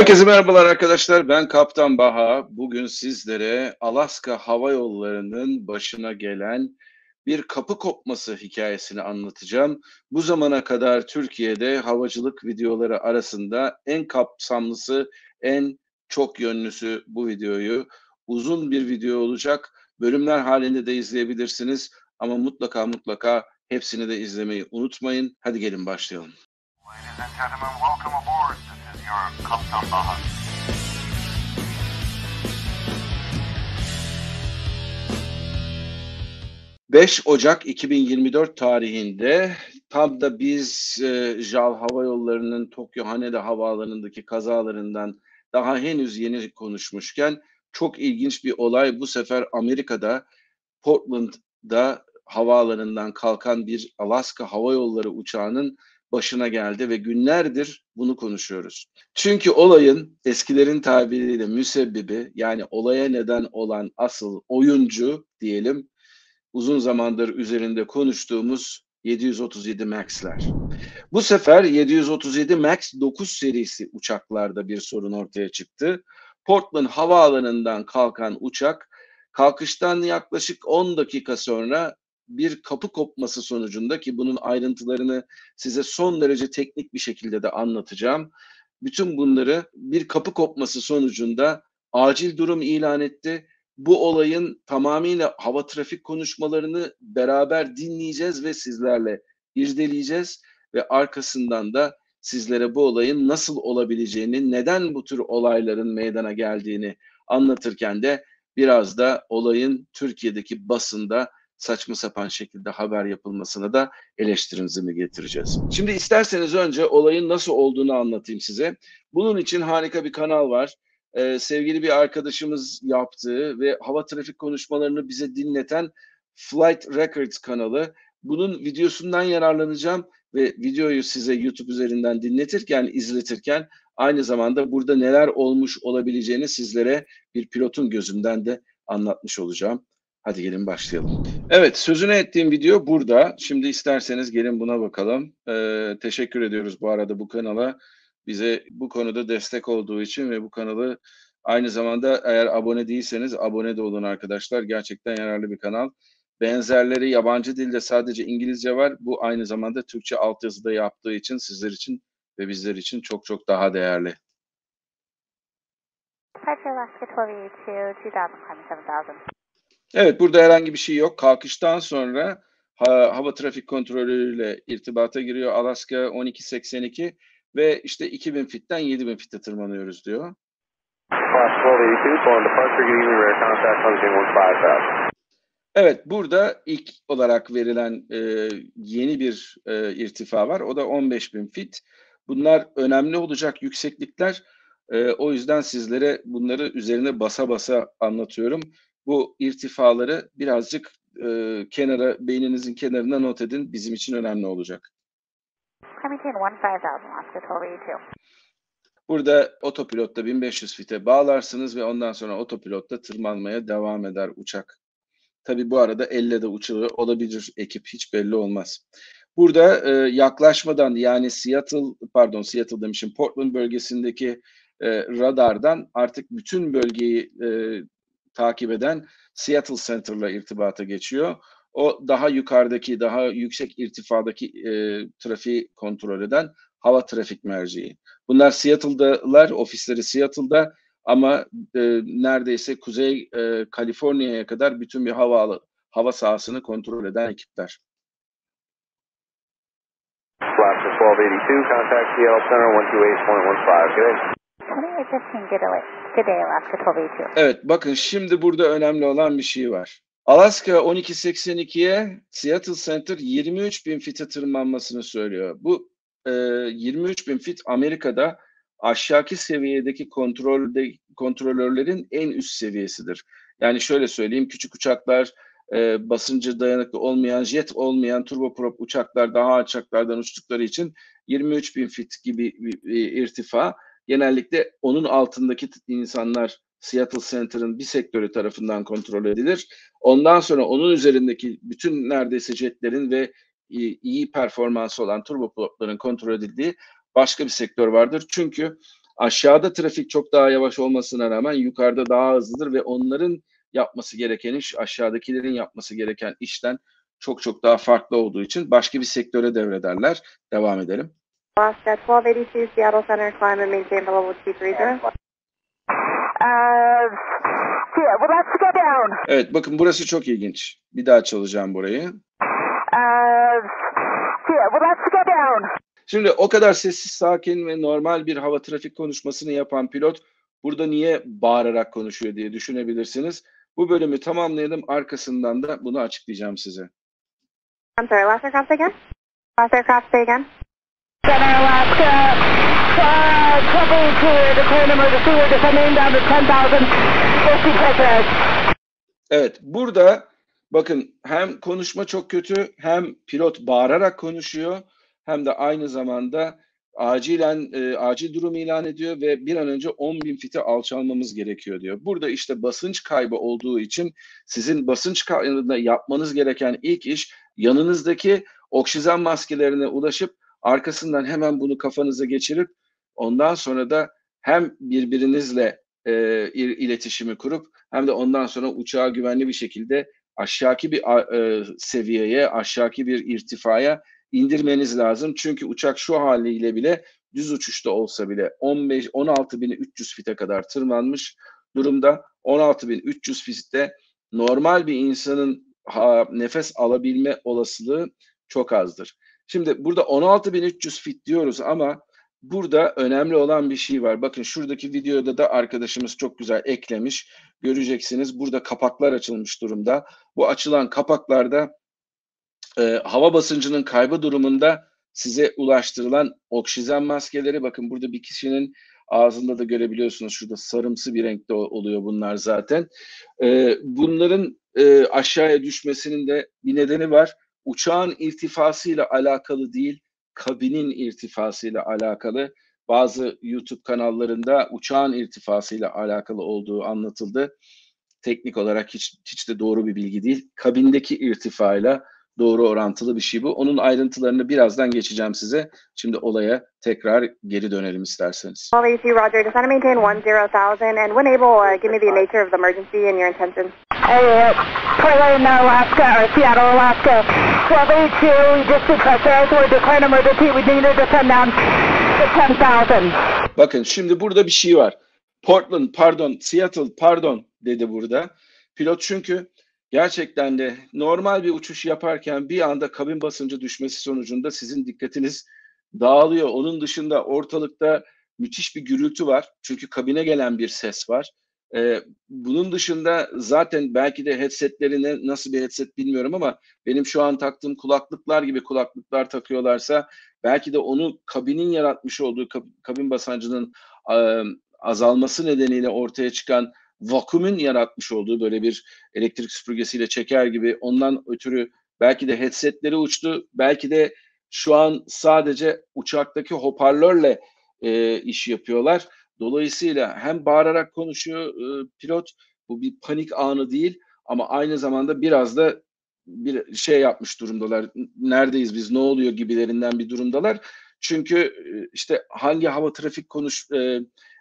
Herkese merhabalar arkadaşlar. Ben Kaptan Baha. Bugün sizlere Alaska Hava Yolları'nın başına gelen bir kapı kopması hikayesini anlatacağım. Bu zamana kadar Türkiye'de havacılık videoları arasında en kapsamlısı, en çok yönlüsü bu videoyu. Uzun bir video olacak. Bölümler halinde de izleyebilirsiniz. Ama mutlaka hepsini de izlemeyi unutmayın. Hadi gelin başlayalım. Ladies and gentlemen, welcome aboard. This is your Kaptan Baha. ...5 Ocak 2024 tarihinde tam da biz JAL Hava Yolları'nın Tokyo Haneda Havaalanı'ndaki kazalarından daha henüz yeni konuşmuşken çok ilginç bir olay bu sefer Amerika'da Portland'da havaalanından kalkan bir Alaska Hava Yolları uçağının başına geldi ve günlerdir bunu konuşuyoruz. Çünkü olayın eskilerin tabiriyle müsebbibi, yani olaya neden olan asıl oyuncu diyelim, uzun zamandır üzerinde konuştuğumuz 737 MAX'ler. Bu sefer 737 MAX 9 serisi uçaklarda bir sorun ortaya çıktı. Portland havaalanından kalkan uçak, kalkıştan yaklaşık 10 dakika sonra bir kapı kopması sonucunda, ki bunun ayrıntılarını size son derece teknik bir şekilde de anlatacağım. Bütün bunları bir kapı kopması sonucunda acil durum ilan etti. Bu olayın tamamıyla hava trafik konuşmalarını beraber dinleyeceğiz ve sizlerle irdeleyeceğiz. Ve arkasından da sizlere bu olayın nasıl olabileceğini, neden bu tür olayların meydana geldiğini anlatırken de biraz da olayın Türkiye'deki basında saçma sapan şekilde haber yapılmasına da eleştirimizi getireceğiz. Şimdi isterseniz önce olayın nasıl olduğunu anlatayım size. Bunun için harika bir kanal var. Sevgili bir arkadaşımız yaptığı ve hava trafik konuşmalarını bize dinleten Flight Records kanalı. Bunun videosundan yararlanacağım ve videoyu size YouTube üzerinden dinletirken, izletirken aynı zamanda burada neler olmuş olabileceğini sizlere bir pilotun gözünden de anlatmış olacağım. Hadi gelin başlayalım. Evet, sözünü ettiğim video burada. Şimdi isterseniz gelin buna bakalım. Teşekkür ediyoruz bu arada bu kanala. Bize bu konuda destek olduğu için ve bu kanalı aynı zamanda eğer abone değilseniz abone de olun arkadaşlar. Gerçekten yararlı bir kanal. Benzerleri yabancı dilde sadece İngilizce var. Bu aynı zamanda Türkçe altyazıda yaptığı için sizler için ve bizler için çok çok daha değerli. Evet, burada herhangi bir şey yok. Kalkıştan sonra hava trafik kontrolüyle irtibata giriyor. Alaska 1282 ve işte 2000 fitten 7000 fitte tırmanıyoruz diyor. Evet, burada ilk olarak verilen yeni bir irtifa var. O da 15.000 fit. Bunlar önemli olacak yükseklikler. O yüzden sizlere bunları üzerine basa basa anlatıyorum. Bu irtifaları birazcık kenara, beyninizin kenarına not edin. Bizim için önemli olacak. Burada otopilotta 1500 fite bağlarsınız ve ondan sonra otopilotta tırmanmaya devam eder uçak. Tabii bu arada elle de uçuyor olabilir ekip, hiç belli olmaz. Burada yaklaşmadan, yani Portland bölgesindeki radardan artık bütün bölgeyi takip eden Seattle Center'la irtibata geçiyor. O daha yukarıdaki, daha yüksek irtifadaki trafiği kontrol eden hava trafik merciği. Bunlar Seattle'dalar, ofisleri Seattle'da ama neredeyse Kuzey Kaliforniya'ya kadar bütün bir hava sahasını kontrol eden ekipler. Evet, bakın şimdi burada önemli olan bir şey var. Alaska 1282'ye Seattle Center 23.000 fit'e tırmanmasını söylüyor. Bu 23.000 fit Amerika'da aşağıki seviyedeki kontrolörlerin en üst seviyesidir. Yani şöyle söyleyeyim, küçük uçaklar, basıncı dayanıklı olmayan, jet olmayan turboprop uçaklar daha alçaklardan uçtukları için 23.000 fit gibi bir irtifa. Genellikle onun altındaki insanlar Seattle Center'ın bir sektörü tarafından kontrol edilir. Ondan sonra onun üzerindeki bütün neredeyse jetlerin ve iyi performansı olan turbopropların kontrol edildiği başka bir sektör vardır. Çünkü Aşağıda trafik çok daha yavaş olmasına rağmen yukarıda daha hızlıdır ve onların yapması gereken iş, aşağıdakilerin yapması gereken işten çok çok daha farklı olduğu için başka bir sektöre devrederler. Devam edelim. Alaska 1282 Seattle Center, climb and maintain level 230. Evet, bakın burası çok ilginç. Bir daha çalacağım burayı. Şimdi o kadar sessiz, sakin ve normal bir hava trafik konuşmasını yapan pilot burada niye bağırarak konuşuyor diye düşünebilirsiniz. Bu bölümü tamamlayalım, arkasından da bunu açıklayacağım size. I'm sorry, last aircraft again. Last aircraft again. Center Alaska, trouble clear, declare an emergency, we're descending down to 10,050 pressure. Evet, burada bakın hem konuşma çok kötü, hem pilot bağırarak konuşuyor, hem de aynı zamanda acil durum ilan ediyor ve bir an önce 10.000 fite alçalmamız gerekiyor diyor. Burada işte basınç kaybı olduğu için sizin basınç kaybında yapmanız gereken ilk iş yanınızdaki oksijen maskelerine ulaşıp arkasından hemen bunu kafanıza geçirip ondan sonra da hem birbirinizle iletişimi kurup hem de ondan sonra uçağı güvenli bir şekilde aşağıki bir seviyeye, aşağıki bir irtifaya indirmeniz lazım. Çünkü uçak şu haliyle bile düz uçuşta olsa bile 16.300 fite kadar tırmanmış durumda. 16.300 fitte normal bir insanın nefes alabilme olasılığı çok azdır. Şimdi burada 16.300 fit diyoruz ama burada önemli olan bir şey var. Bakın şuradaki videoda da arkadaşımız çok güzel eklemiş. Göreceksiniz burada kapaklar açılmış durumda. Bu açılan kapaklarda hava basıncının kaybı durumunda size ulaştırılan oksijen maskeleri, bakın burada bir kişinin ağzında da görebiliyorsunuz, şurada sarımsı bir renkte oluyor bunlar zaten. Bunların aşağıya düşmesinin de bir nedeni var. Uçağın irtifasıyla alakalı değil, kabinin irtifasıyla alakalı. Bazı YouTube kanallarında uçağın irtifasıyla alakalı olduğu anlatıldı. Teknik olarak hiç de doğru bir bilgi değil. Kabindeki irtifayla doğru orantılı bir şey bu. Onun ayrıntılarını birazdan geçeceğim size. Şimdi olaya tekrar geri dönelim isterseniz. Bakın şimdi burada bir şey var. Portland pardon, Seattle pardon dedi burada. Pilot çünkü gerçekten de normal bir uçuş yaparken bir anda kabin basıncı düşmesi sonucunda sizin dikkatiniz dağılıyor. Onun dışında ortalıkta müthiş bir gürültü var. Çünkü kabine gelen bir ses var. Bunun dışında zaten belki de headsetlerine, nasıl bir headset bilmiyorum ama benim şu an taktığım kulaklıklar gibi kulaklıklar takıyorlarsa belki de onu kabinin yaratmış olduğu kabin basıncının azalması nedeniyle ortaya çıkan vakumun yaratmış olduğu böyle bir elektrik süpürgesiyle çeker gibi ondan ötürü belki de headsetleri uçtu. Belki de şu an sadece uçaktaki hoparlörle iş yapıyorlar. Dolayısıyla hem bağırarak konuşuyor pilot, bu bir panik anı değil ama aynı zamanda biraz da bir şey yapmış durumdalar. Neredeyiz biz, ne oluyor gibilerinden bir durumdalar. Çünkü işte hangi hava trafik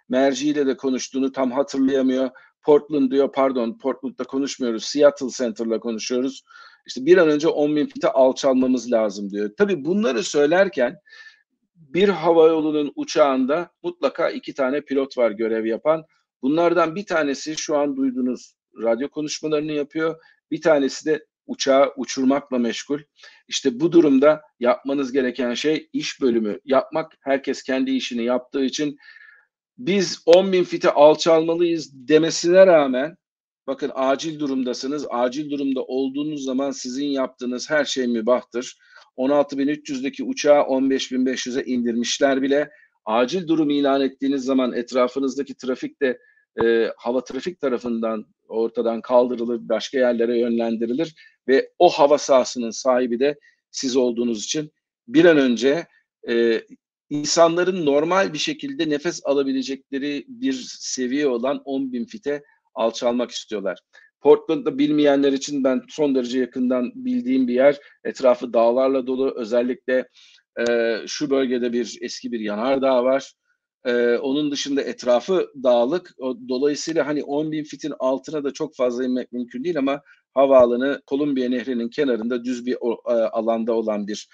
merciyle de konuştuğunu tam hatırlayamıyor. Portland diyor, pardon Portland'da konuşmuyoruz, Seattle Center'la konuşuyoruz. İşte bir an önce 10.000 fite alçalmamız lazım diyor. Tabii bunları söylerken bir havayolunun uçağında mutlaka 2 tane pilot var görev yapan. Bunlardan bir tanesi şu an duyduğunuz radyo konuşmalarını yapıyor. Bir tanesi de uçağı uçurmakla meşgul. İşte bu durumda yapmanız gereken şey iş bölümü yapmak. Herkes kendi işini yaptığı için biz 10.000 fite alçalmalıyız demesine rağmen bakın acil durumdasınız. Acil durumda olduğunuz zaman sizin yaptığınız her şey mübahtır. 16.300'deki uçağı 15.500'e indirmişler bile. Acil durum ilan ettiğiniz zaman etrafınızdaki trafik de hava trafik tarafından ortadan kaldırılır, başka yerlere yönlendirilir ve o hava sahasının sahibi de siz olduğunuz için bir an önce insanların normal bir şekilde nefes alabilecekleri bir seviye olan 10.000 fite alçalmak istiyorlar. Portland'da bilmeyenler için ben son derece yakından bildiğim bir yer. Etrafı dağlarla dolu. Özellikle şu bölgede bir eski bir yanardağ var. Onun dışında etrafı dağlık. Dolayısıyla hani 10.000 fitin altına da çok fazla inmek mümkün değil ama havaalanı Kolumbiya Nehri'nin kenarında düz bir alanda olan bir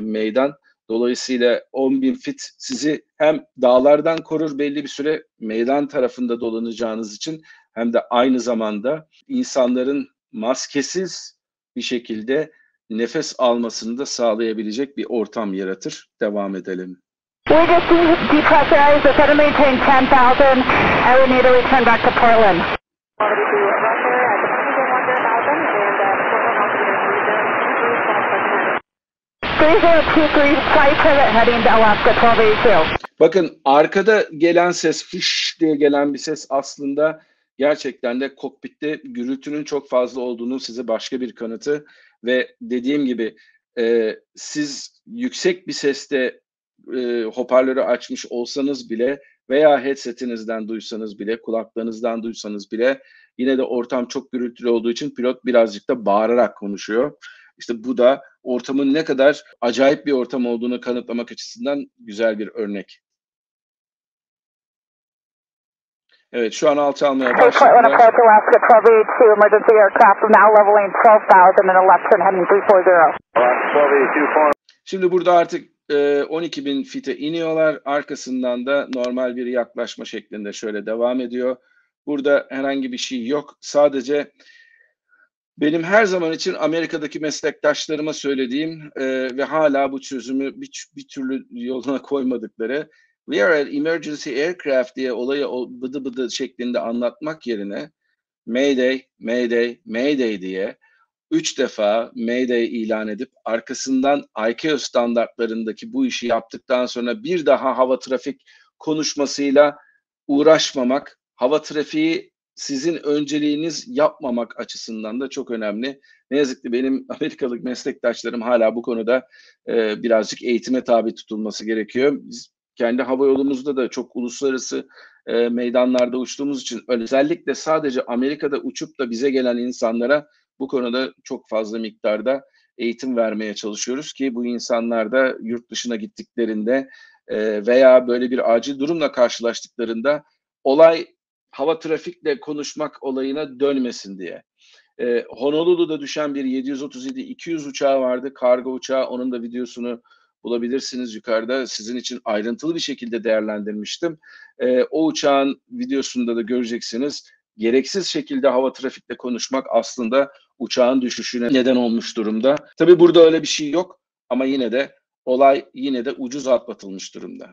meydan. Dolayısıyla 10.000 fit sizi hem dağlardan korur, belli bir süre meydan tarafında dolanacağınız için, hem de aynı zamanda insanların maskesiz bir şekilde nefes almasını da sağlayabilecek bir ortam yaratır. Devam edelim. We're just depressurize the center, maintain 10,000, and we need to return back to Portland. Bakın arkada gelen ses, fış diye gelen bir ses aslında gerçekten de kokpitte gürültünün çok fazla olduğunun size başka bir kanıtı ve dediğim gibi siz yüksek bir seste hoparlörü açmış olsanız bile veya headsetinizden duysanız bile, kulaklarınızdan duysanız bile yine de ortam çok gürültülü olduğu için pilot birazcık da bağırarak konuşuyor. İşte bu da ortamın ne kadar acayip bir ortam olduğunu kanıtlamak açısından güzel bir örnek. Evet, şu an alçalmaya başladılar. Şimdi burada artık 12.000 fite iniyorlar. Arkasından da normal bir yaklaşma şeklinde şöyle devam ediyor. Burada herhangi bir şey yok. Sadece benim her zaman için Amerika'daki meslektaşlarıma söylediğim ve hala bu çözümü bir türlü yoluna koymadıkları "We are an emergency aircraft" diye olayı bıdı bıdı şeklinde anlatmak yerine "Mayday, Mayday, Mayday" diye 3 defa Mayday ilan edip arkasından ICAO standartlarındaki bu işi yaptıktan sonra bir daha hava trafik konuşmasıyla uğraşmamak, hava trafiği sizin önceliğiniz yapmamak açısından da çok önemli. Ne yazık ki benim Amerikalı meslektaşlarım hala bu konuda birazcık eğitime tabi tutulması gerekiyor. Biz kendi hava yolumuzda da çok uluslararası meydanlarda uçtuğumuz için özellikle sadece Amerika'da uçup da bize gelen insanlara bu konuda çok fazla miktarda eğitim vermeye çalışıyoruz ki bu insanlar da yurt dışına gittiklerinde veya böyle bir acil durumla karşılaştıklarında olay hava trafikle konuşmak olayına dönmesin diye. Honolulu'da düşen bir 737-200 uçağı vardı, kargo uçağı, onun da videosunu bulabilirsiniz yukarıda. Sizin için ayrıntılı bir şekilde değerlendirmiştim. O uçağın videosunda da göreceksiniz. Gereksiz şekilde hava trafikle konuşmak aslında uçağın düşüşüne neden olmuş durumda. Tabii burada öyle bir şey yok ama yine de olay ucuz atlatılmış durumda.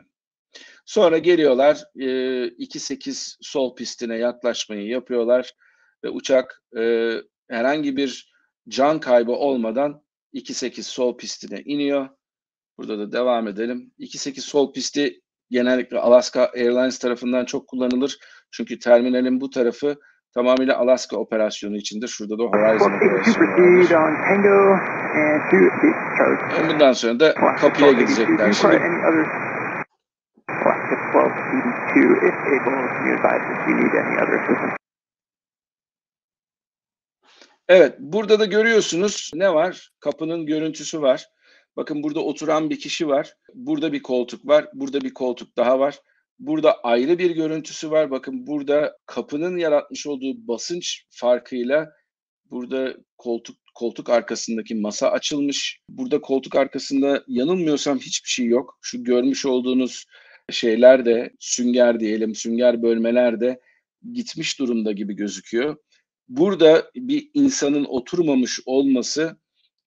Sonra geliyorlar 2.8 sol pistine yaklaşmayı yapıyorlar ve uçak herhangi bir can kaybı olmadan 2.8 sol pistine iniyor. Burada da devam edelim. 2.8 sol pisti genellikle Alaska Airlines tarafından çok kullanılır. Çünkü terminalin bu tarafı tamamıyla Alaska operasyonu içindir. Şurada da Horizon operasyonu. Bundan sonra da kapıya gidecekler şimdi. Evet, burada da görüyorsunuz ne var? Kapının görüntüsü var. Bakın burada oturan bir kişi var. Burada bir koltuk var. Burada bir koltuk daha var. Burada ayrı bir görüntüsü var. Bakın burada kapının yaratmış olduğu basınç farkıyla burada koltuk arkasındaki masa açılmış. Burada koltuk arkasında yanılmıyorsam hiçbir şey yok. Şu görmüş olduğunuz şeyler de sünger diyelim, sünger bölmeler de gitmiş durumda gibi gözüküyor. Burada bir insanın oturmamış olması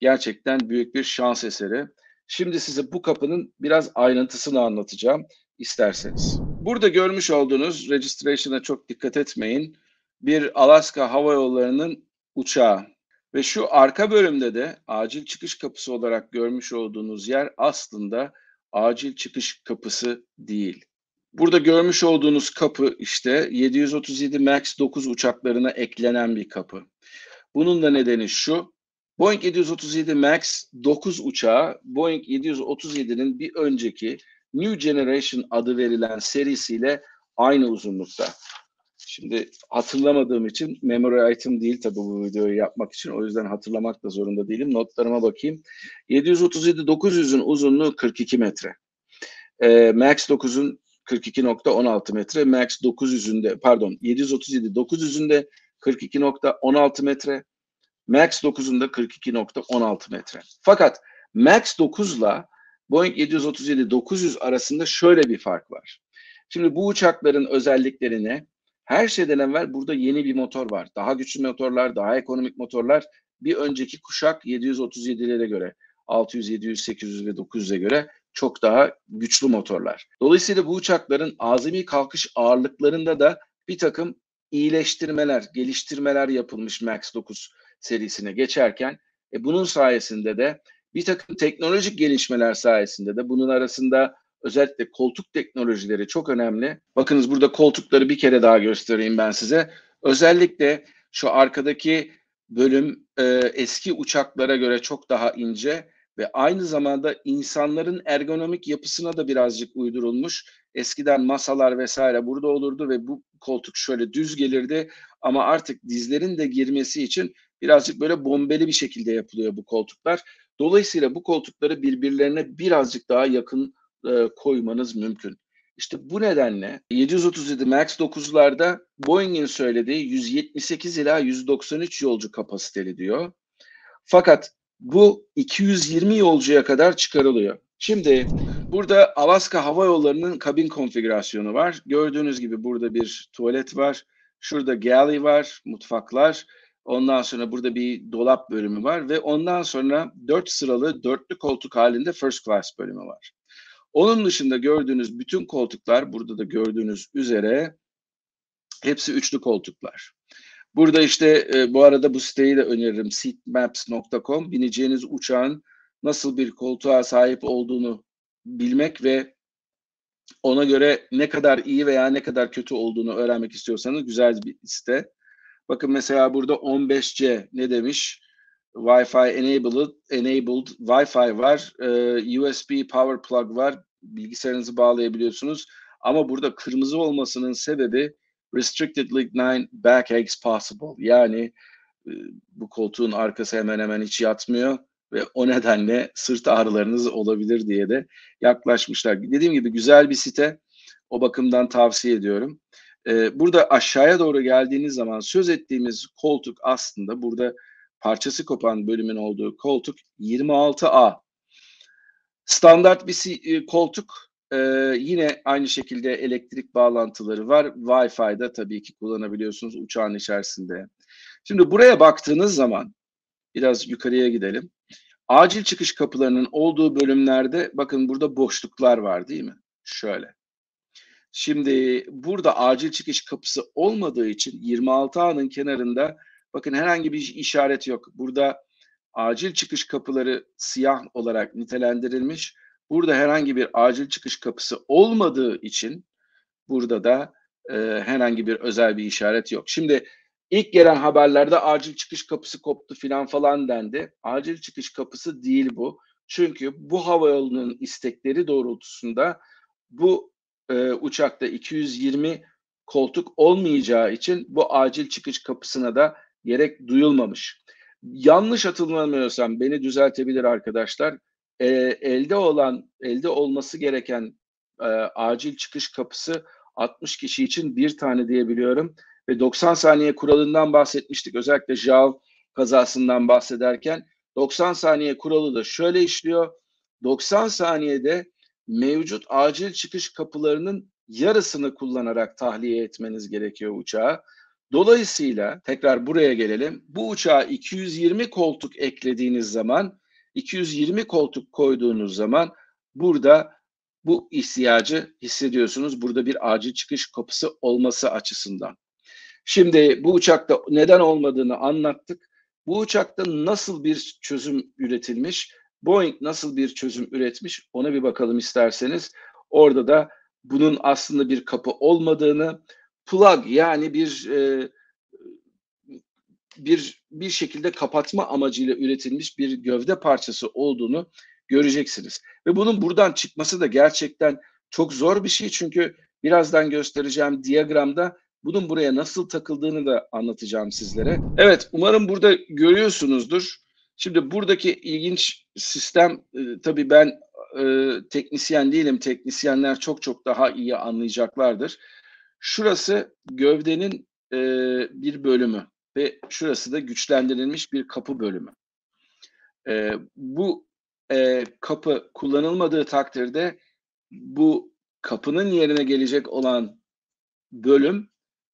gerçekten büyük bir şans eseri. Şimdi size bu kapının biraz ayrıntısını anlatacağım isterseniz. Burada görmüş olduğunuz, registration'a çok dikkat etmeyin, bir Alaska Hava Yolları'nın uçağı. Ve şu arka bölümde de acil çıkış kapısı olarak görmüş olduğunuz yer aslında acil çıkış kapısı değil. Burada görmüş olduğunuz kapı işte 737 MAX 9 uçaklarına eklenen bir kapı. Bunun da nedeni şu: Boeing 737 MAX 9 uçağı, Boeing 737'nin bir önceki New Generation adı verilen serisiyle aynı uzunlukta. Şimdi hatırlamadığım için, memory item değil tabii bu videoyu yapmak için, o yüzden hatırlamak da zorunda değilim. Notlarıma bakayım. 737-900'ün uzunluğu 42 metre. Max 9'un 42.16 metre, MAX 900'ünde, pardon 737-900'ünde 42.16 metre, MAX 9'unda 42.16 metre. Fakat MAX 9'la Boeing 737-900 arasında şöyle bir fark var. Şimdi bu uçakların özelliklerine her şeyden evvel burada yeni bir motor var. Daha güçlü motorlar, daha ekonomik motorlar. Bir önceki kuşak 737'lere göre, 600, 700, 800 ve 900'e göre çok daha güçlü motorlar. Dolayısıyla bu uçakların azami kalkış ağırlıklarında da bir takım iyileştirmeler, geliştirmeler yapılmış MAX 9 serisine geçerken bunun sayesinde de bir takım teknolojik gelişmeler sayesinde de bunun arasında özellikle koltuk teknolojileri çok önemli. Bakınız burada koltukları bir kere daha göstereyim ben size. Özellikle şu arkadaki bölüm eski uçaklara göre çok daha ince ve aynı zamanda insanların ergonomik yapısına da birazcık uydurulmuş. Eskiden masalar vesaire burada olurdu ve bu koltuk şöyle düz gelirdi ama artık dizlerin de girmesi için birazcık böyle bombeli bir şekilde yapılıyor bu koltuklar. Dolayısıyla bu koltukları birbirlerine birazcık daha yakın koymanız mümkün. İşte bu nedenle 737 MAX 9'larda Boeing'in söylediği 178 ila 193 yolcu kapasiteli diyor. Fakat bu 220 yolcuya kadar çıkarılıyor. Şimdi burada Alaska Hava Yolları'nın kabin konfigürasyonu var. Gördüğünüz gibi burada bir tuvalet var. Şurada galley var, mutfaklar. Ondan sonra burada bir dolap bölümü var ve ondan sonra 4 sıralı dörtlü koltuk halinde first class bölümü var. Onun dışında gördüğünüz bütün koltuklar, burada da gördüğünüz üzere hepsi üçlü koltuklar. Burada işte bu arada bu siteyi de öneririm, seatmaps.com. Bineceğiniz uçağın nasıl bir koltuğa sahip olduğunu bilmek ve ona göre ne kadar iyi veya ne kadar kötü olduğunu öğrenmek istiyorsanız güzel bir site. Bakın mesela burada 15C ne demiş? Wi-Fi enabled Wi-Fi var, USB power plug var, bilgisayarınızı bağlayabiliyorsunuz. Ama burada kırmızı olmasının sebebi restricted leg 9 backaches possible. Yani bu koltuğun arkası hemen hemen hiç yatmıyor ve o nedenle sırt ağrılarınız olabilir diye de yaklaşmışlar. Dediğim gibi güzel bir site, o bakımdan tavsiye ediyorum. Burada aşağıya doğru geldiğiniz zaman söz ettiğimiz koltuk aslında burada parçası kopan bölümün olduğu koltuk 26A. Standart bir koltuk, yine aynı şekilde elektrik bağlantıları var. Wi-Fi'da tabii ki kullanabiliyorsunuz uçağın içerisinde. Şimdi buraya baktığınız zaman biraz yukarıya gidelim. Acil çıkış kapılarının olduğu bölümlerde bakın burada boşluklar var değil mi? Şöyle. Şimdi burada acil çıkış kapısı olmadığı için 26A'nın kenarında bakın herhangi bir işaret yok. Burada acil çıkış kapıları siyah olarak nitelendirilmiş. Burada herhangi bir acil çıkış kapısı olmadığı için burada da herhangi bir özel bir işaret yok. Şimdi ilk gelen haberlerde acil çıkış kapısı koptu falan dendi. Acil çıkış kapısı değil bu. Çünkü bu havayolunun istekleri doğrultusunda bu uçakta 220 koltuk olmayacağı için bu acil çıkış kapısına da gerek duyulmamış. Yanlış hatırlamıyorsam beni düzeltebilir arkadaşlar. Elde olması gereken acil çıkış kapısı 60 kişi için bir tane diyebiliyorum ve 90 saniye kuralından bahsetmiştik. Özellikle JAL kazasından bahsederken 90 saniye kuralı da şöyle işliyor. 90 saniyede mevcut acil çıkış kapılarının yarısını kullanarak tahliye etmeniz gerekiyor uçağı. Dolayısıyla tekrar buraya gelelim. Bu uçağa 220 koltuk eklediğiniz zaman, 220 koltuk koyduğunuz zaman burada bu ihtiyacı hissediyorsunuz. Burada bir acil çıkış kapısı olması açısından. Şimdi bu uçakta neden olmadığını anlattık. Bu uçakta nasıl bir çözüm üretilmiş? Boeing nasıl bir çözüm üretmiş? Ona bir bakalım isterseniz. Orada da bunun aslında bir kapı olmadığını, plug yani bir şekilde kapatma amacıyla üretilmiş bir gövde parçası olduğunu göreceksiniz. Ve bunun buradan çıkması da gerçekten çok zor bir şey. Çünkü birazdan göstereceğim diyagramda bunun buraya nasıl takıldığını da anlatacağım sizlere. Evet, umarım burada görüyorsunuzdur. Şimdi buradaki ilginç sistem, tabii ben teknisyen değilim. Teknisyenler çok daha iyi anlayacaklardır. Şurası gövdenin bir bölümü ve şurası da güçlendirilmiş bir kapı bölümü. Bu kapı kullanılmadığı takdirde bu kapının yerine gelecek olan bölüm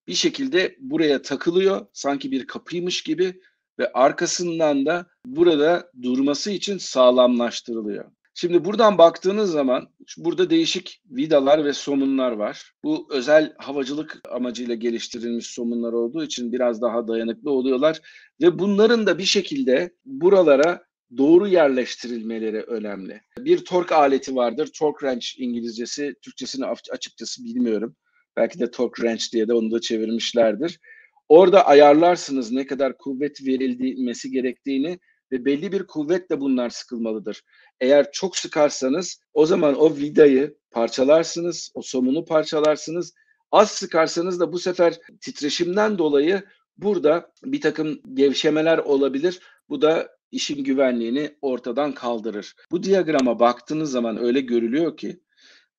bir şekilde buraya takılıyor. Sanki bir kapıymış gibi ve arkasından da burada durması için sağlamlaştırılıyor. Şimdi buradan baktığınız zaman burada değişik vidalar ve somunlar var. Bu özel havacılık amacıyla geliştirilmiş somunlar olduğu için biraz daha dayanıklı oluyorlar. Ve bunların da bir şekilde buralara doğru yerleştirilmeleri önemli. Bir tork aleti vardır. Tork wrench İngilizcesi, Türkçesini açıkçası bilmiyorum. Belki de tork wrench diye de onu da çevirmişlerdir. Orada ayarlarsınız ne kadar kuvvet verilmesi gerektiğini ve belli bir kuvvetle bunlar sıkılmalıdır. Eğer çok sıkarsanız o zaman o vidayı parçalarsınız, o somunu parçalarsınız. Az sıkarsanız da bu sefer titreşimden dolayı burada bir takım gevşemeler olabilir. Bu da işin güvenliğini ortadan kaldırır. Bu diyagrama baktığınız zaman öyle görülüyor ki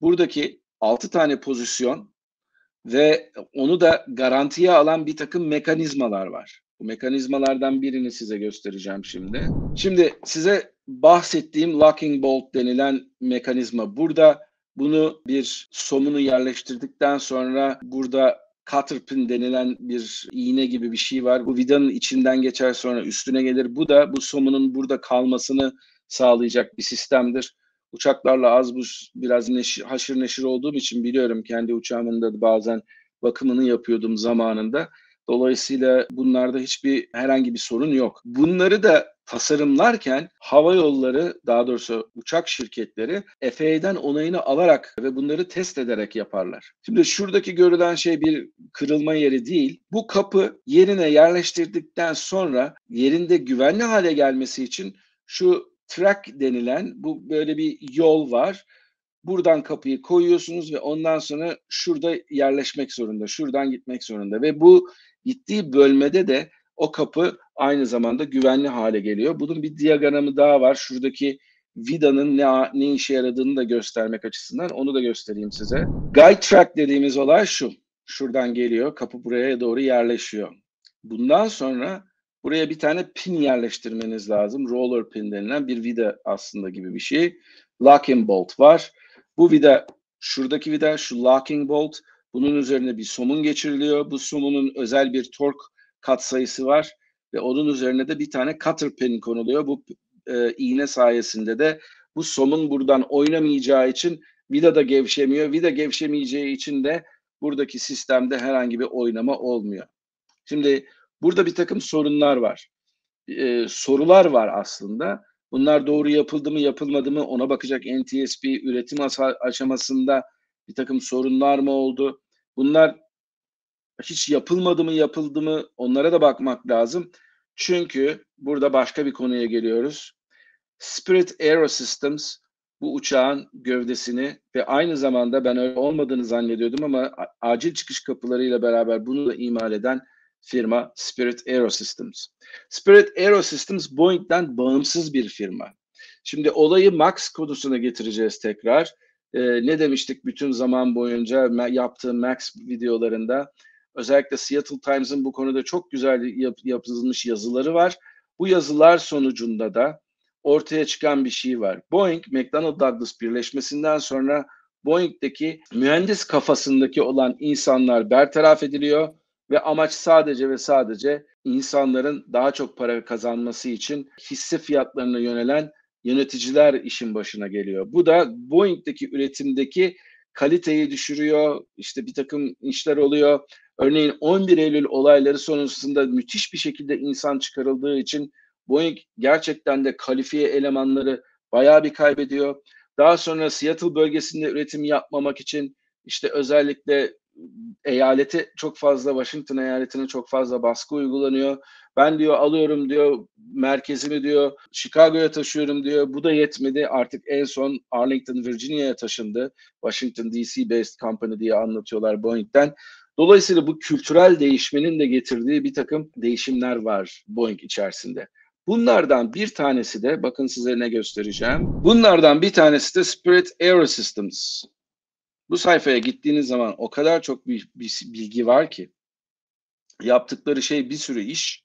buradaki 6 tane pozisyon ve onu da garantiye alan bir takım mekanizmalar var. Bu mekanizmalardan birini size göstereceğim şimdi. Şimdi size bahsettiğim locking bolt denilen mekanizma. Burada bunu bir somunu yerleştirdikten sonra burada cutter pin denilen bir iğne gibi bir şey var. Bu vidanın içinden geçer sonra üstüne gelir. Bu da bu somunun burada kalmasını sağlayacak bir sistemdir. Uçaklarla az buz biraz haşır neşir olduğum için biliyorum, kendi uçağımda bazen bakımını yapıyordum zamanında. Dolayısıyla bunlarda herhangi bir sorun yok. Bunları da tasarımlarken hava yolları, daha doğrusu uçak şirketleri FAA'den onayını alarak ve bunları test ederek yaparlar. Şimdi şuradaki görülen şey bir kırılma yeri değil. Bu kapı yerine yerleştirdikten sonra yerinde güvenli hale gelmesi için şu track denilen bu böyle bir yol var. Buradan kapıyı koyuyorsunuz ve ondan sonra şurada yerleşmek zorunda, şuradan gitmek zorunda ve bu gittiği bölmede de o kapı aynı zamanda güvenli hale geliyor. Bunun bir diyagramı daha var. Şuradaki vidanın ne işe yaradığını da göstermek açısından onu da göstereyim size. Guide track dediğimiz olay şu. Şuradan geliyor, kapı buraya doğru yerleşiyor. Bundan sonra buraya bir tane pin yerleştirmeniz lazım. Roller pin denilen bir vida aslında gibi bir şey. Locking bolt var. Bu vida, şuradaki vida, şu locking bolt. Bunun üzerine bir somun geçiriliyor. Bu somunun özel bir tork katsayısı var ve onun üzerine de bir tane cutter pin konuluyor. Bu iğne sayesinde de bu somun buradan oynamayacağı için vida da gevşemiyor. Vida gevşemeyeceği için de buradaki sistemde herhangi bir oynama olmuyor. Şimdi burada bir takım sorunlar var. Sorular var aslında. Bunlar doğru yapıldı mı yapılmadı mı ona bakacak NTSB, üretim aşamasında bir takım sorunlar mı oldu? Bunlar hiç yapılmadı mı yapıldı mı onlara da bakmak lazım. Çünkü burada başka bir konuya geliyoruz. Spirit AeroSystems bu uçağın gövdesini ve aynı zamanda ben öyle olmadığını zannediyordum ama acil çıkış kapılarıyla beraber bunu da imal eden firma Spirit AeroSystems. Spirit AeroSystems Boeing'den bağımsız bir firma. Şimdi olayı MAX konusuna getireceğiz tekrar. Ne demiştik bütün zaman boyunca yaptığım MAX videolarında? Özellikle Seattle Times'ın bu konuda çok güzel yazılmış yazıları var. Bu yazılar sonucunda da ortaya çıkan bir şey var. Boeing, McDonnell Douglas birleşmesinden sonra Boeing'deki mühendis kafasındaki olan insanlar bertaraf ediliyor. Ve amaç sadece ve sadece insanların daha çok para kazanması için hisse fiyatlarına yönelen yöneticiler işin başına geliyor. Bu da Boeing'deki üretimdeki kaliteyi düşürüyor. İşte bir takım işler oluyor. Örneğin 11 Eylül olayları sonrasında müthiş bir şekilde insan çıkarıldığı için Boeing gerçekten de kalifiye elemanları bayağı bir kaybediyor. Daha sonra Seattle bölgesinde üretim yapmamak için işte özellikle Washington eyaletine çok fazla baskı uygulanıyor. Ben diyor alıyorum diyor merkezimi diyor Chicago'ya taşıyorum diyor. Bu da yetmedi. Artık en son Arlington, Virginia'ya taşındı. Washington D.C. based company diye anlatıyorlar Boeing'den. Dolayısıyla bu kültürel değişmenin de getirdiği bir takım değişimler var Boeing içerisinde. Bunlardan bir tanesi de, bakın size ne göstereceğim. Bunlardan bir tanesi de Spirit AeroSystems. Bu sayfaya gittiğiniz zaman o kadar çok bilgi var ki. Yaptıkları şey bir sürü iş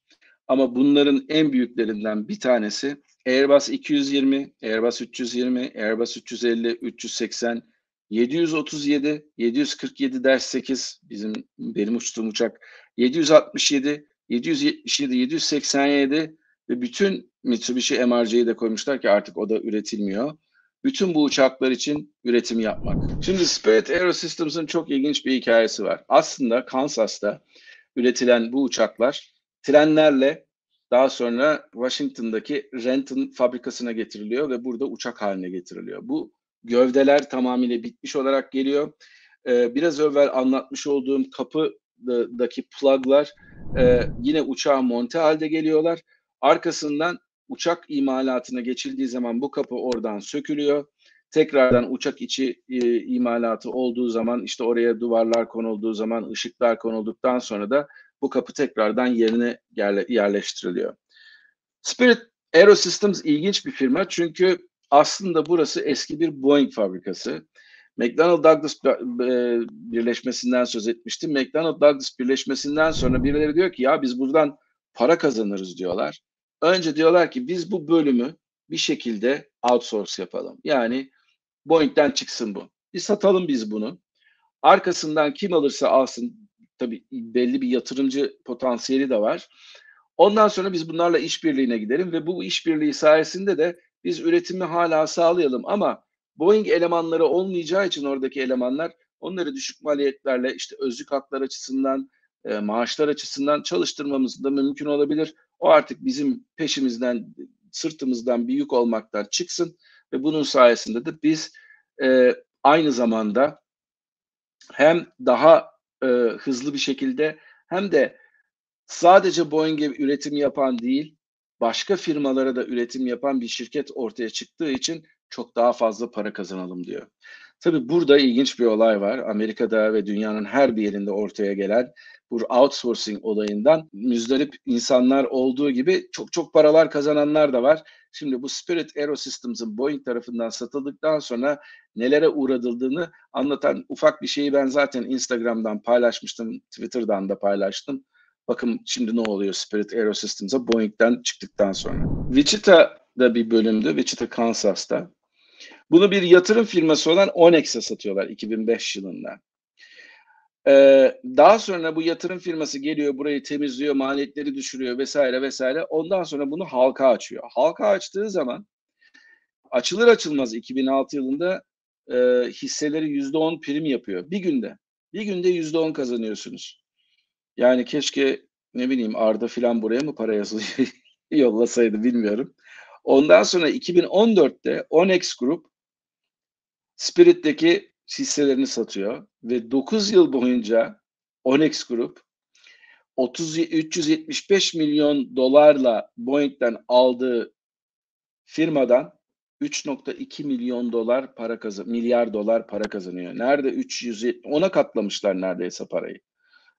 ama bunların en büyüklerinden bir tanesi Airbus 220, Airbus 320, Airbus 350, 380, 737, 747-8 benim uçtuğum uçak, 767, 777, 787 ve bütün Mitsubishi MRJ'yi de koymuşlar ki artık o da üretilmiyor. Bütün bu uçaklar için üretim yapmak. Şimdi Spirit AeroSystems'ın çok ilginç bir hikayesi var. Aslında Kansas'ta üretilen bu uçaklar trenlerle daha sonra Washington'daki Renton fabrikasına getiriliyor ve burada uçak haline getiriliyor. Bu gövdeler tamamıyla bitmiş olarak geliyor. Biraz evvel anlatmış olduğum kapıdaki pluglar yine uçağa monte halde geliyorlar. Arkasından uçak imalatına geçildiği zaman bu kapı oradan sökülüyor. Tekrardan uçak içi imalatı olduğu zaman, işte oraya duvarlar konulduğu zaman, ışıklar konulduktan sonra da bu kapı tekrardan yerine yerleştiriliyor. Spirit AeroSystems ilginç bir firma çünkü aslında burası eski bir Boeing fabrikası. McDonnell Douglas birleşmesinden söz etmiştim. McDonnell Douglas birleşmesinden sonra birileri diyor ki ya biz buradan para kazanırız diyorlar. Önce diyorlar ki biz bu bölümü bir şekilde outsource yapalım. Yani Boeing'den çıksın bu. Bir satalım biz bunu. Arkasından kim alırsa alsın, tabii belli bir yatırımcı potansiyeli de var. Ondan sonra biz bunlarla işbirliğine gidelim ve bu işbirliği sayesinde de biz üretimi hala sağlayalım ama Boeing elemanları olmayacağı için oradaki elemanlar onları düşük maliyetlerle işte özlük haklar açısından, maaşlar açısından çalıştırmamız da mümkün olabilir. O artık bizim peşimizden, sırtımızdan bir yük olmaktan çıksın ve bunun sayesinde de biz aynı zamanda hem daha hızlı bir şekilde hem de sadece Boeing'e üretim yapan değil, başka firmalara da üretim yapan bir şirket ortaya çıktığı için çok daha fazla para kazanalım diyor. Tabii burada ilginç bir olay var. Amerika'da ve dünyanın her bir yerinde ortaya gelen bu outsourcing olayından müzdarip insanlar olduğu gibi çok çok paralar kazananlar da var. Şimdi bu Spirit AeroSystems'ın Boeing tarafından satıldıktan sonra nelere uğradığını anlatan ufak bir şeyi ben zaten Instagram'dan paylaşmıştım, Twitter'dan da paylaştım. Bakın şimdi ne oluyor Spirit AeroSystems'a Boeing'den çıktıktan sonra. Wichita'da bir bölümdü, Wichita, Kansas'ta. Bunu bir yatırım firması olan Onex'e satıyorlar 2005 yılında. Daha sonra bu yatırım firması geliyor, burayı temizliyor, maliyetleri düşürüyor vesaire vesaire. Ondan sonra bunu halka açıyor. Halka açtığı zaman açılır açılmaz 2006 yılında hisseleri %10 prim yapıyor. Bir günde. Bir günde %10 kazanıyorsunuz. Yani keşke ne bileyim Arda filan buraya mı para yollasaydı bilmiyorum. Ondan sonra 2014'te Onex Group Spirit'teki hisselerini satıyor ve 9 yıl boyunca Onex Group 375 milyon dolarla Boeing'den aldığı firmadan 3.2 milyon dolar para milyar dolar para kazanıyor. Nerede 310'a katlamışlar neredeyse parayı.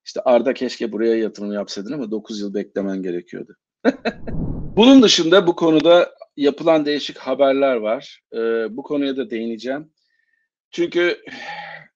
İşte Arda keşke buraya yatırım yapsaydın ama 9 yıl beklemen gerekiyordu. Bunun dışında bu konuda yapılan değişik haberler var. Bu konuya da değineceğim. Çünkü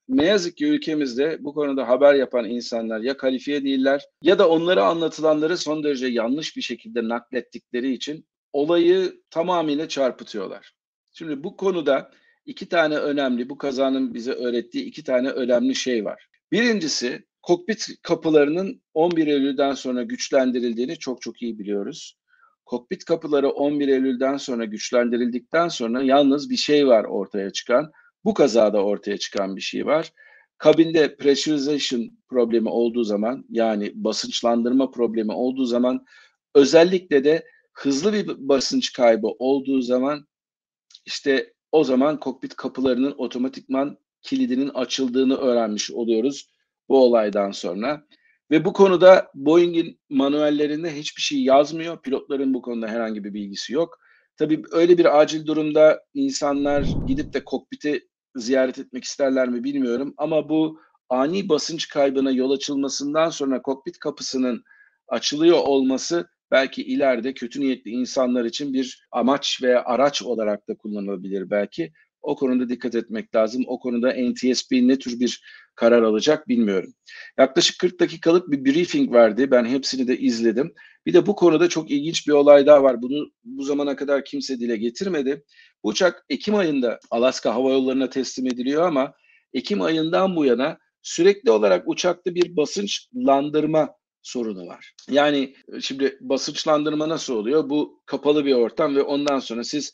ne yazık ki ülkemizde bu konuda haber yapan insanlar ya kalifiye değiller ya da onlara anlatılanları son derece yanlış bir şekilde naklettikleri için olayı tamamıyla çarpıtıyorlar. Şimdi bu konuda iki tane önemli, bu kazanın bize öğrettiği iki tane önemli şey var. Birincisi, kokpit kapılarının 11 Eylül'den sonra güçlendirildiğini çok çok iyi biliyoruz. Kokpit kapıları 11 Eylül'den sonra güçlendirildikten sonra yalnız bir şey var ortaya çıkan. Bu kazada ortaya çıkan bir şey var. Kabinde pressurization problemi olduğu zaman, yani basınçlandırma problemi olduğu zaman, özellikle de hızlı bir basınç kaybı olduğu zaman, işte o zaman kokpit kapılarının otomatikman kilidinin açıldığını öğrenmiş oluyoruz bu olaydan sonra. Ve bu konuda Boeing'in manuellerinde hiçbir şey yazmıyor. Pilotların bu konuda herhangi bir bilgisi yok. Tabii öyle bir acil durumda insanlar gidip de kokpiti ziyaret etmek isterler mi bilmiyorum. Ama bu ani basınç kaybına yol açılmasından sonra kokpit kapısının açılıyor olması belki ileride kötü niyetli insanlar için bir amaç veya araç olarak da kullanılabilir belki. O konuda dikkat etmek lazım. O konuda NTSB ne tür bir karar alacak bilmiyorum. Yaklaşık 40 dakikalık bir briefing verdi. Ben hepsini de izledim. Bir de bu konuda çok ilginç bir olay daha var. Bunu bu zamana kadar kimse dile getirmedi. Bu uçak Ekim ayında Alaska Hava Yolları'na teslim ediliyor ama Ekim ayından bu yana sürekli olarak uçakta bir basınçlandırma sorunu var. Yani şimdi basınçlandırma nasıl oluyor? Bu kapalı bir ortam ve ondan sonra siz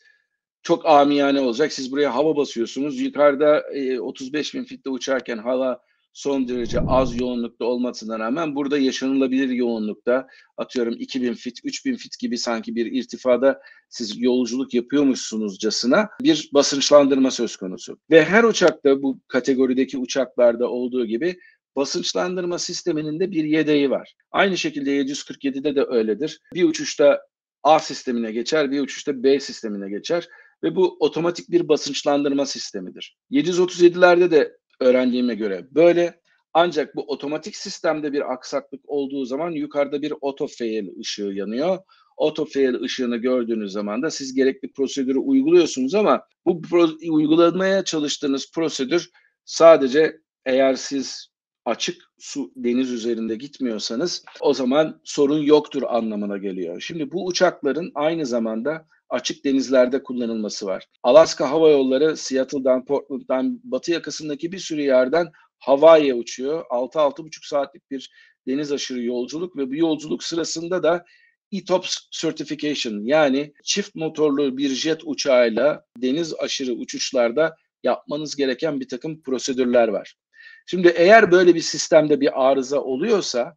çok amiyane olacak. Siz buraya hava basıyorsunuz. Yukarıda 35 bin fitte uçarken hava son derece az yoğunlukta olmasına rağmen burada yaşanılabilir yoğunlukta, atıyorum 2000 fit, 3000 fit gibi sanki bir irtifada siz yolculuk yapıyormuşsunuzcasına bir basınçlandırma söz konusu. Ve her uçakta bu kategorideki uçaklarda olduğu gibi basınçlandırma sisteminin de bir yedeği var. Aynı şekilde 747'de de öyledir. Bir uçuşta A sistemine geçer, bir uçuşta B sistemine geçer ve bu otomatik bir basınçlandırma sistemidir. 737'lerde de öğrendiğime göre böyle, ancak bu otomatik sistemde bir aksaklık olduğu zaman yukarıda bir auto-fail ışığı yanıyor. Auto-fail ışığını gördüğünüz zaman da siz gerekli prosedürü uyguluyorsunuz ama bu uygulamaya çalıştığınız prosedür sadece, eğer siz açık su deniz üzerinde gitmiyorsanız o zaman sorun yoktur anlamına geliyor. Şimdi bu uçakların aynı zamanda açık denizlerde kullanılması var. Alaska Hava Yolları Seattle'dan, Portland'dan, batı yakasındaki bir sürü yerden Hawaii'ye uçuyor. 6-6,5 saatlik bir deniz aşırı yolculuk ve bu yolculuk sırasında da ETOPS certification, yani çift motorlu bir jet uçağıyla deniz aşırı uçuşlarda yapmanız gereken bir takım prosedürler var. Şimdi eğer böyle bir sistemde bir arıza oluyorsa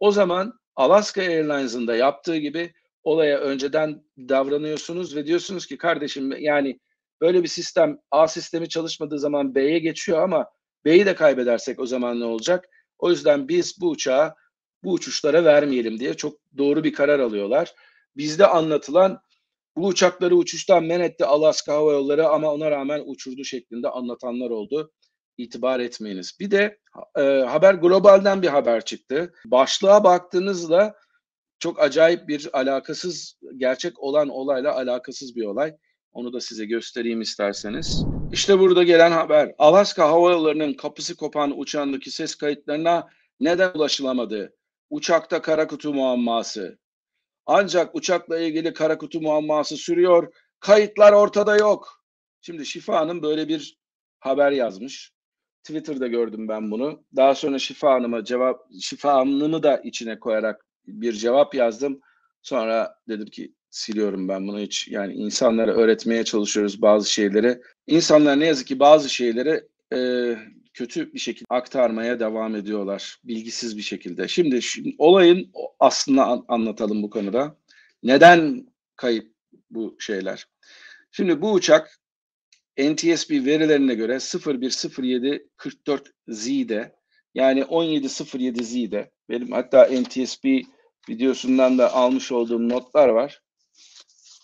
o zaman Alaska Airlines'ın da yaptığı gibi olaya önceden davranıyorsunuz ve diyorsunuz ki kardeşim, yani böyle bir sistem, A sistemi çalışmadığı zaman B'ye geçiyor ama B'yi de kaybedersek o zaman ne olacak? O yüzden biz bu uçağı bu uçuşlara vermeyelim diye çok doğru bir karar alıyorlar. Bizde anlatılan, bu uçakları uçuştan men etti Alaska Hava Yolları ama ona rağmen uçurdu şeklinde anlatanlar oldu. İtibar etmeyiniz. Bir de Haber Global'den bir haber çıktı. Başlığa baktığınızda çok acayip bir alakasız, gerçek olan olayla alakasız bir olay. Onu da size göstereyim isterseniz. İşte burada gelen haber. Alaska Hava Yolları'nın kapısı kopan uçağındaki ses kayıtlarına neden ulaşılamadı? Uçakta kara kutu muamması. Ancak uçakla ilgili kara kutu muamması sürüyor. Kayıtlar ortada yok. Şimdi Şifa Hanım böyle bir haber yazmış. Twitter'da gördüm ben bunu. Daha sonra Şifa Hanım'ı da içine koyarak bir cevap yazdım. Sonra dedim ki siliyorum ben bunu hiç. Yani insanlara öğretmeye çalışıyoruz bazı şeyleri. İnsanlar ne yazık ki bazı şeyleri kötü bir şekilde aktarmaya devam ediyorlar. Bilgisiz bir şekilde. Şimdi olayın aslını anlatalım bu konuda. Neden kayıp bu şeyler? Şimdi bu uçak NTSB verilerine göre 010744Z'de, yani 1707Z'de, benim hatta NTSB videosundan da almış olduğum notlar var.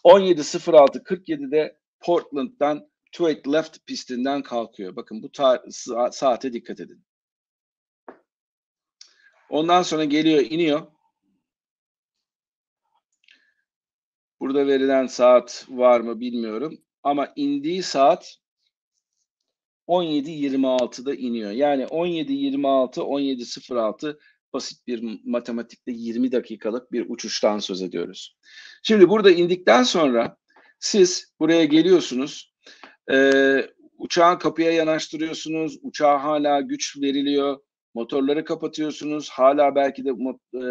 170647'de Portland'dan Tweed Left pistinden kalkıyor. Bakın bu saate dikkat edin. Ondan sonra geliyor, iniyor. Burada verilen saat var mı bilmiyorum. Ama indiği saat 17.26'da iniyor. Yani 17.26, 17.06, basit bir matematikte 20 dakikalık bir uçuştan söz ediyoruz. Şimdi burada indikten sonra siz buraya geliyorsunuz, uçağı kapıya yanaştırıyorsunuz, uçağa hala güç veriliyor, motorları kapatıyorsunuz, hala belki de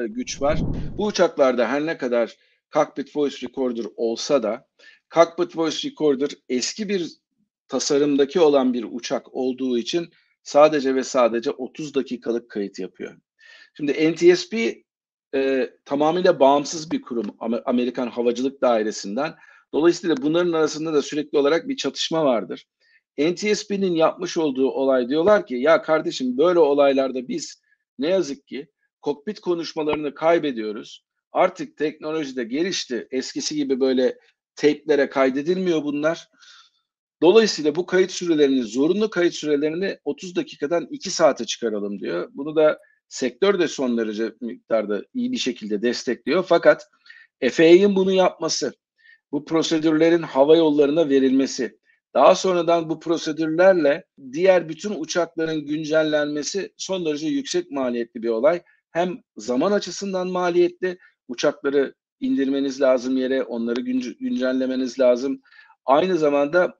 güç var. Bu uçaklarda her ne kadar cockpit voice recorder olsa da, cockpit voice recorder eski bir tasarımdaki olan bir uçak olduğu için sadece ve sadece 30 dakikalık kayıt yapıyor. Şimdi NTSB tamamıyla bağımsız bir kurum, Amerikan Havacılık Dairesi'nden. Dolayısıyla bunların arasında da sürekli olarak bir çatışma vardır. NTSB'nin yapmış olduğu olay, diyorlar ki ya kardeşim böyle olaylarda biz ne yazık ki kokpit konuşmalarını kaybediyoruz. Artık teknoloji de gelişti. Eskisi gibi böyle teyplere kaydedilmiyor bunlar. Dolayısıyla bu kayıt sürelerini, zorunlu kayıt sürelerini 30 dakikadan 2 saate çıkaralım diyor. Bunu da sektör de son derece miktarda iyi bir şekilde destekliyor. Fakat FAA'nin bunu yapması, bu prosedürlerin hava yollarına verilmesi, daha sonradan bu prosedürlerle diğer bütün uçakların güncellenmesi son derece yüksek maliyetli bir olay. Hem zaman açısından maliyetli, uçakları indirmeniz lazım yere, onları güncellemeniz lazım. Aynı zamanda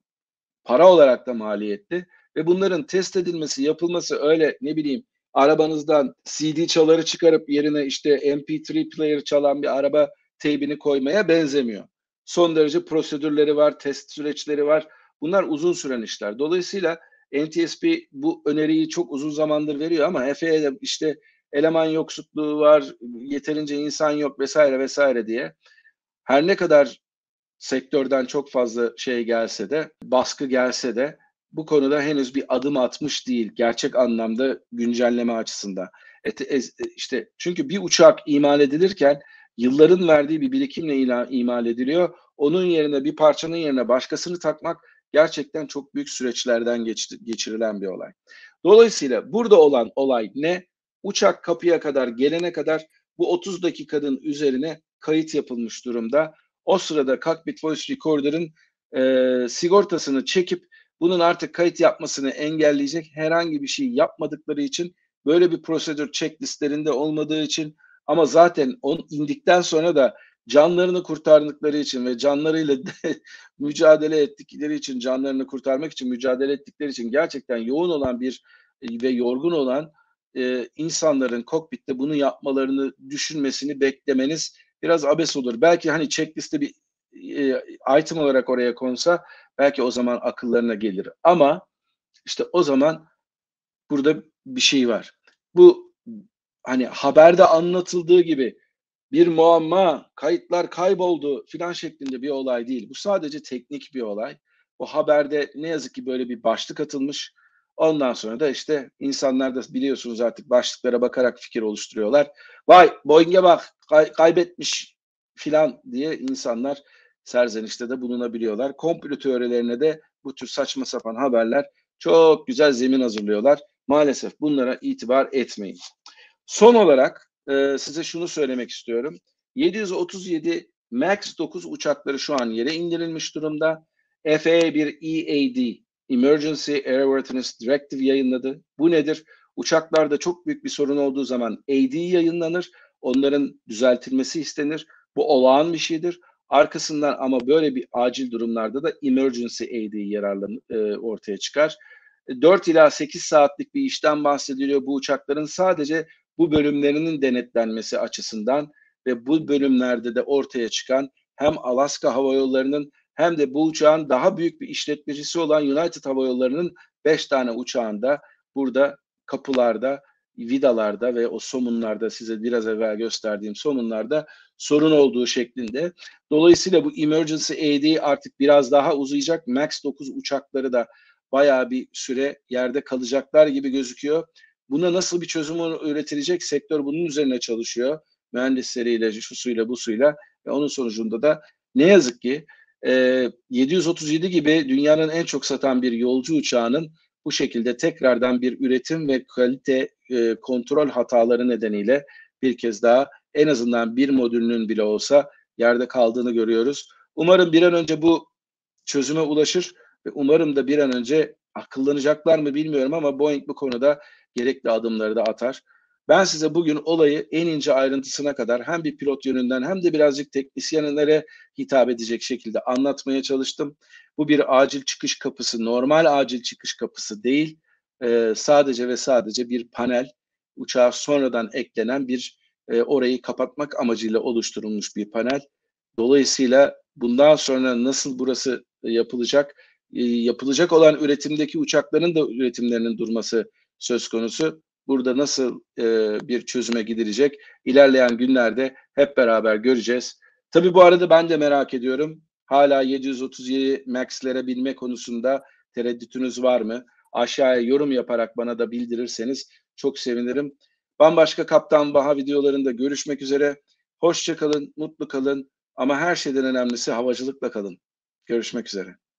para olarak da maliyetli ve bunların test edilmesi, yapılması öyle ne bileyim arabanızdan CD çaları çıkarıp yerine işte MP3 player çalan bir araba teybini koymaya benzemiyor. Son derece prosedürleri var, test süreçleri var. Bunlar uzun süren işler. Dolayısıyla NTSB bu öneriyi çok uzun zamandır veriyor ama FAA'de işte eleman yoksulluğu var, yeterince insan yok vesaire vesaire diye. Her ne kadar sektörden çok fazla şey gelse de, baskı gelse de bu konuda henüz bir adım atmış değil gerçek anlamda güncelleme açısından. İşte çünkü bir uçak imal edilirken yılların verdiği bir birikimle imal ediliyor. Onun yerine bir parçanın yerine başkasını takmak gerçekten çok büyük süreçlerden geçirilen bir olay. Dolayısıyla burada olan olay ne? Uçak kapıya kadar gelene kadar bu 30 dakikanın üzerine kayıt yapılmış durumda. O sırada Cockpit Voice Recorder'ın sigortasını çekip bunun artık kayıt yapmasını engelleyecek herhangi bir şey yapmadıkları için, böyle bir prosedür checklistlerinde olmadığı için ama zaten onu indikten sonra da canlarını kurtardıkları için ve canlarıyla mücadele ettikleri için, canlarını kurtarmak için mücadele ettikleri için gerçekten yoğun olan bir ve yorgun olan insanların kokpitte bunu yapmalarını düşünmesini beklemeniz biraz abes olur. Belki hani checkliste bir item olarak oraya konsa belki o zaman akıllarına gelir. Ama işte o zaman burada bir şey var. Bu hani haberde anlatıldığı gibi bir muamma, kayıtlar kayboldu filan şeklinde bir olay değil. Bu sadece teknik bir olay. O haberde ne yazık ki böyle bir başlık atılmış. Ondan sonra da işte insanlar da biliyorsunuz artık başlıklara bakarak fikir oluşturuyorlar. Vay Boeing'e bak kaybetmiş filan diye insanlar serzenişte de bulunabiliyorlar. Komplo teorilerine de bu tür saçma sapan haberler çok güzel zemin hazırlıyorlar. Maalesef bunlara itibar etmeyin. Son olarak size şunu söylemek istiyorum. 737 MAX 9 uçakları şu an yere indirilmiş durumda. FAA bir EAD, Emergency Airworthiness Directive yayınladı. Bu nedir? Uçaklarda çok büyük bir sorun olduğu zaman AD yayınlanır. Onların düzeltilmesi istenir. Bu olağan bir şeydir. Arkasından ama böyle bir acil durumlarda da Emergency AD ortaya çıkar. 4 ila 8 saatlik bir işten bahsediliyor bu uçakların. Sadece bu bölümlerinin denetlenmesi açısından ve bu bölümlerde de ortaya çıkan hem Alaska Hava Yolları'nın hem de bu uçağın daha büyük bir işletmecisi olan United Hava Yolları'nın 5 tane uçağında burada kapılarda, vidalarda ve o somunlarda, size biraz evvel gösterdiğim somunlarda sorun olduğu şeklinde. Dolayısıyla bu Emergency AD artık biraz daha uzayacak. MAX 9 uçakları da bayağı bir süre yerde kalacaklar gibi gözüküyor. Buna nasıl bir çözüm üretilecek? Sektör bunun üzerine çalışıyor. Mühendisleriyle, şu suyla, bu suyla ve onun sonucunda da ne yazık ki 737 gibi dünyanın en çok satan bir yolcu uçağının bu şekilde tekrardan bir üretim ve kalite kontrol hataları nedeniyle bir kez daha en azından bir modülünün bile olsa yerde kaldığını görüyoruz. Umarım bir an önce bu çözüme ulaşır ve umarım da bir an önce akıllanacaklar mı bilmiyorum ama Boeing bu konuda gerekli adımları da atar. Ben size bugün olayı en ince ayrıntısına kadar hem bir pilot yönünden hem de birazcık teknisyenlere hitap edecek şekilde anlatmaya çalıştım. Bu bir acil çıkış kapısı, normal acil çıkış kapısı değil. Sadece ve sadece bir panel, uçağa sonradan eklenen bir orayı kapatmak amacıyla oluşturulmuş bir panel. Dolayısıyla bundan sonra nasıl burası yapılacak, yapılacak olan üretimdeki uçakların da üretimlerinin durması söz konusu. Burada nasıl bir çözüme gidilecek ilerleyen günlerde hep beraber göreceğiz. Tabii bu arada ben de merak ediyorum. Hala 737 MAX'lere binme konusunda tereddütünüz var mı? Aşağıya yorum yaparak bana da bildirirseniz çok sevinirim. Bambaşka Kaptan Baha videolarında görüşmek üzere. Hoşça kalın, mutlu kalın ama her şeyden önemlisi havacılıkla kalın. Görüşmek üzere.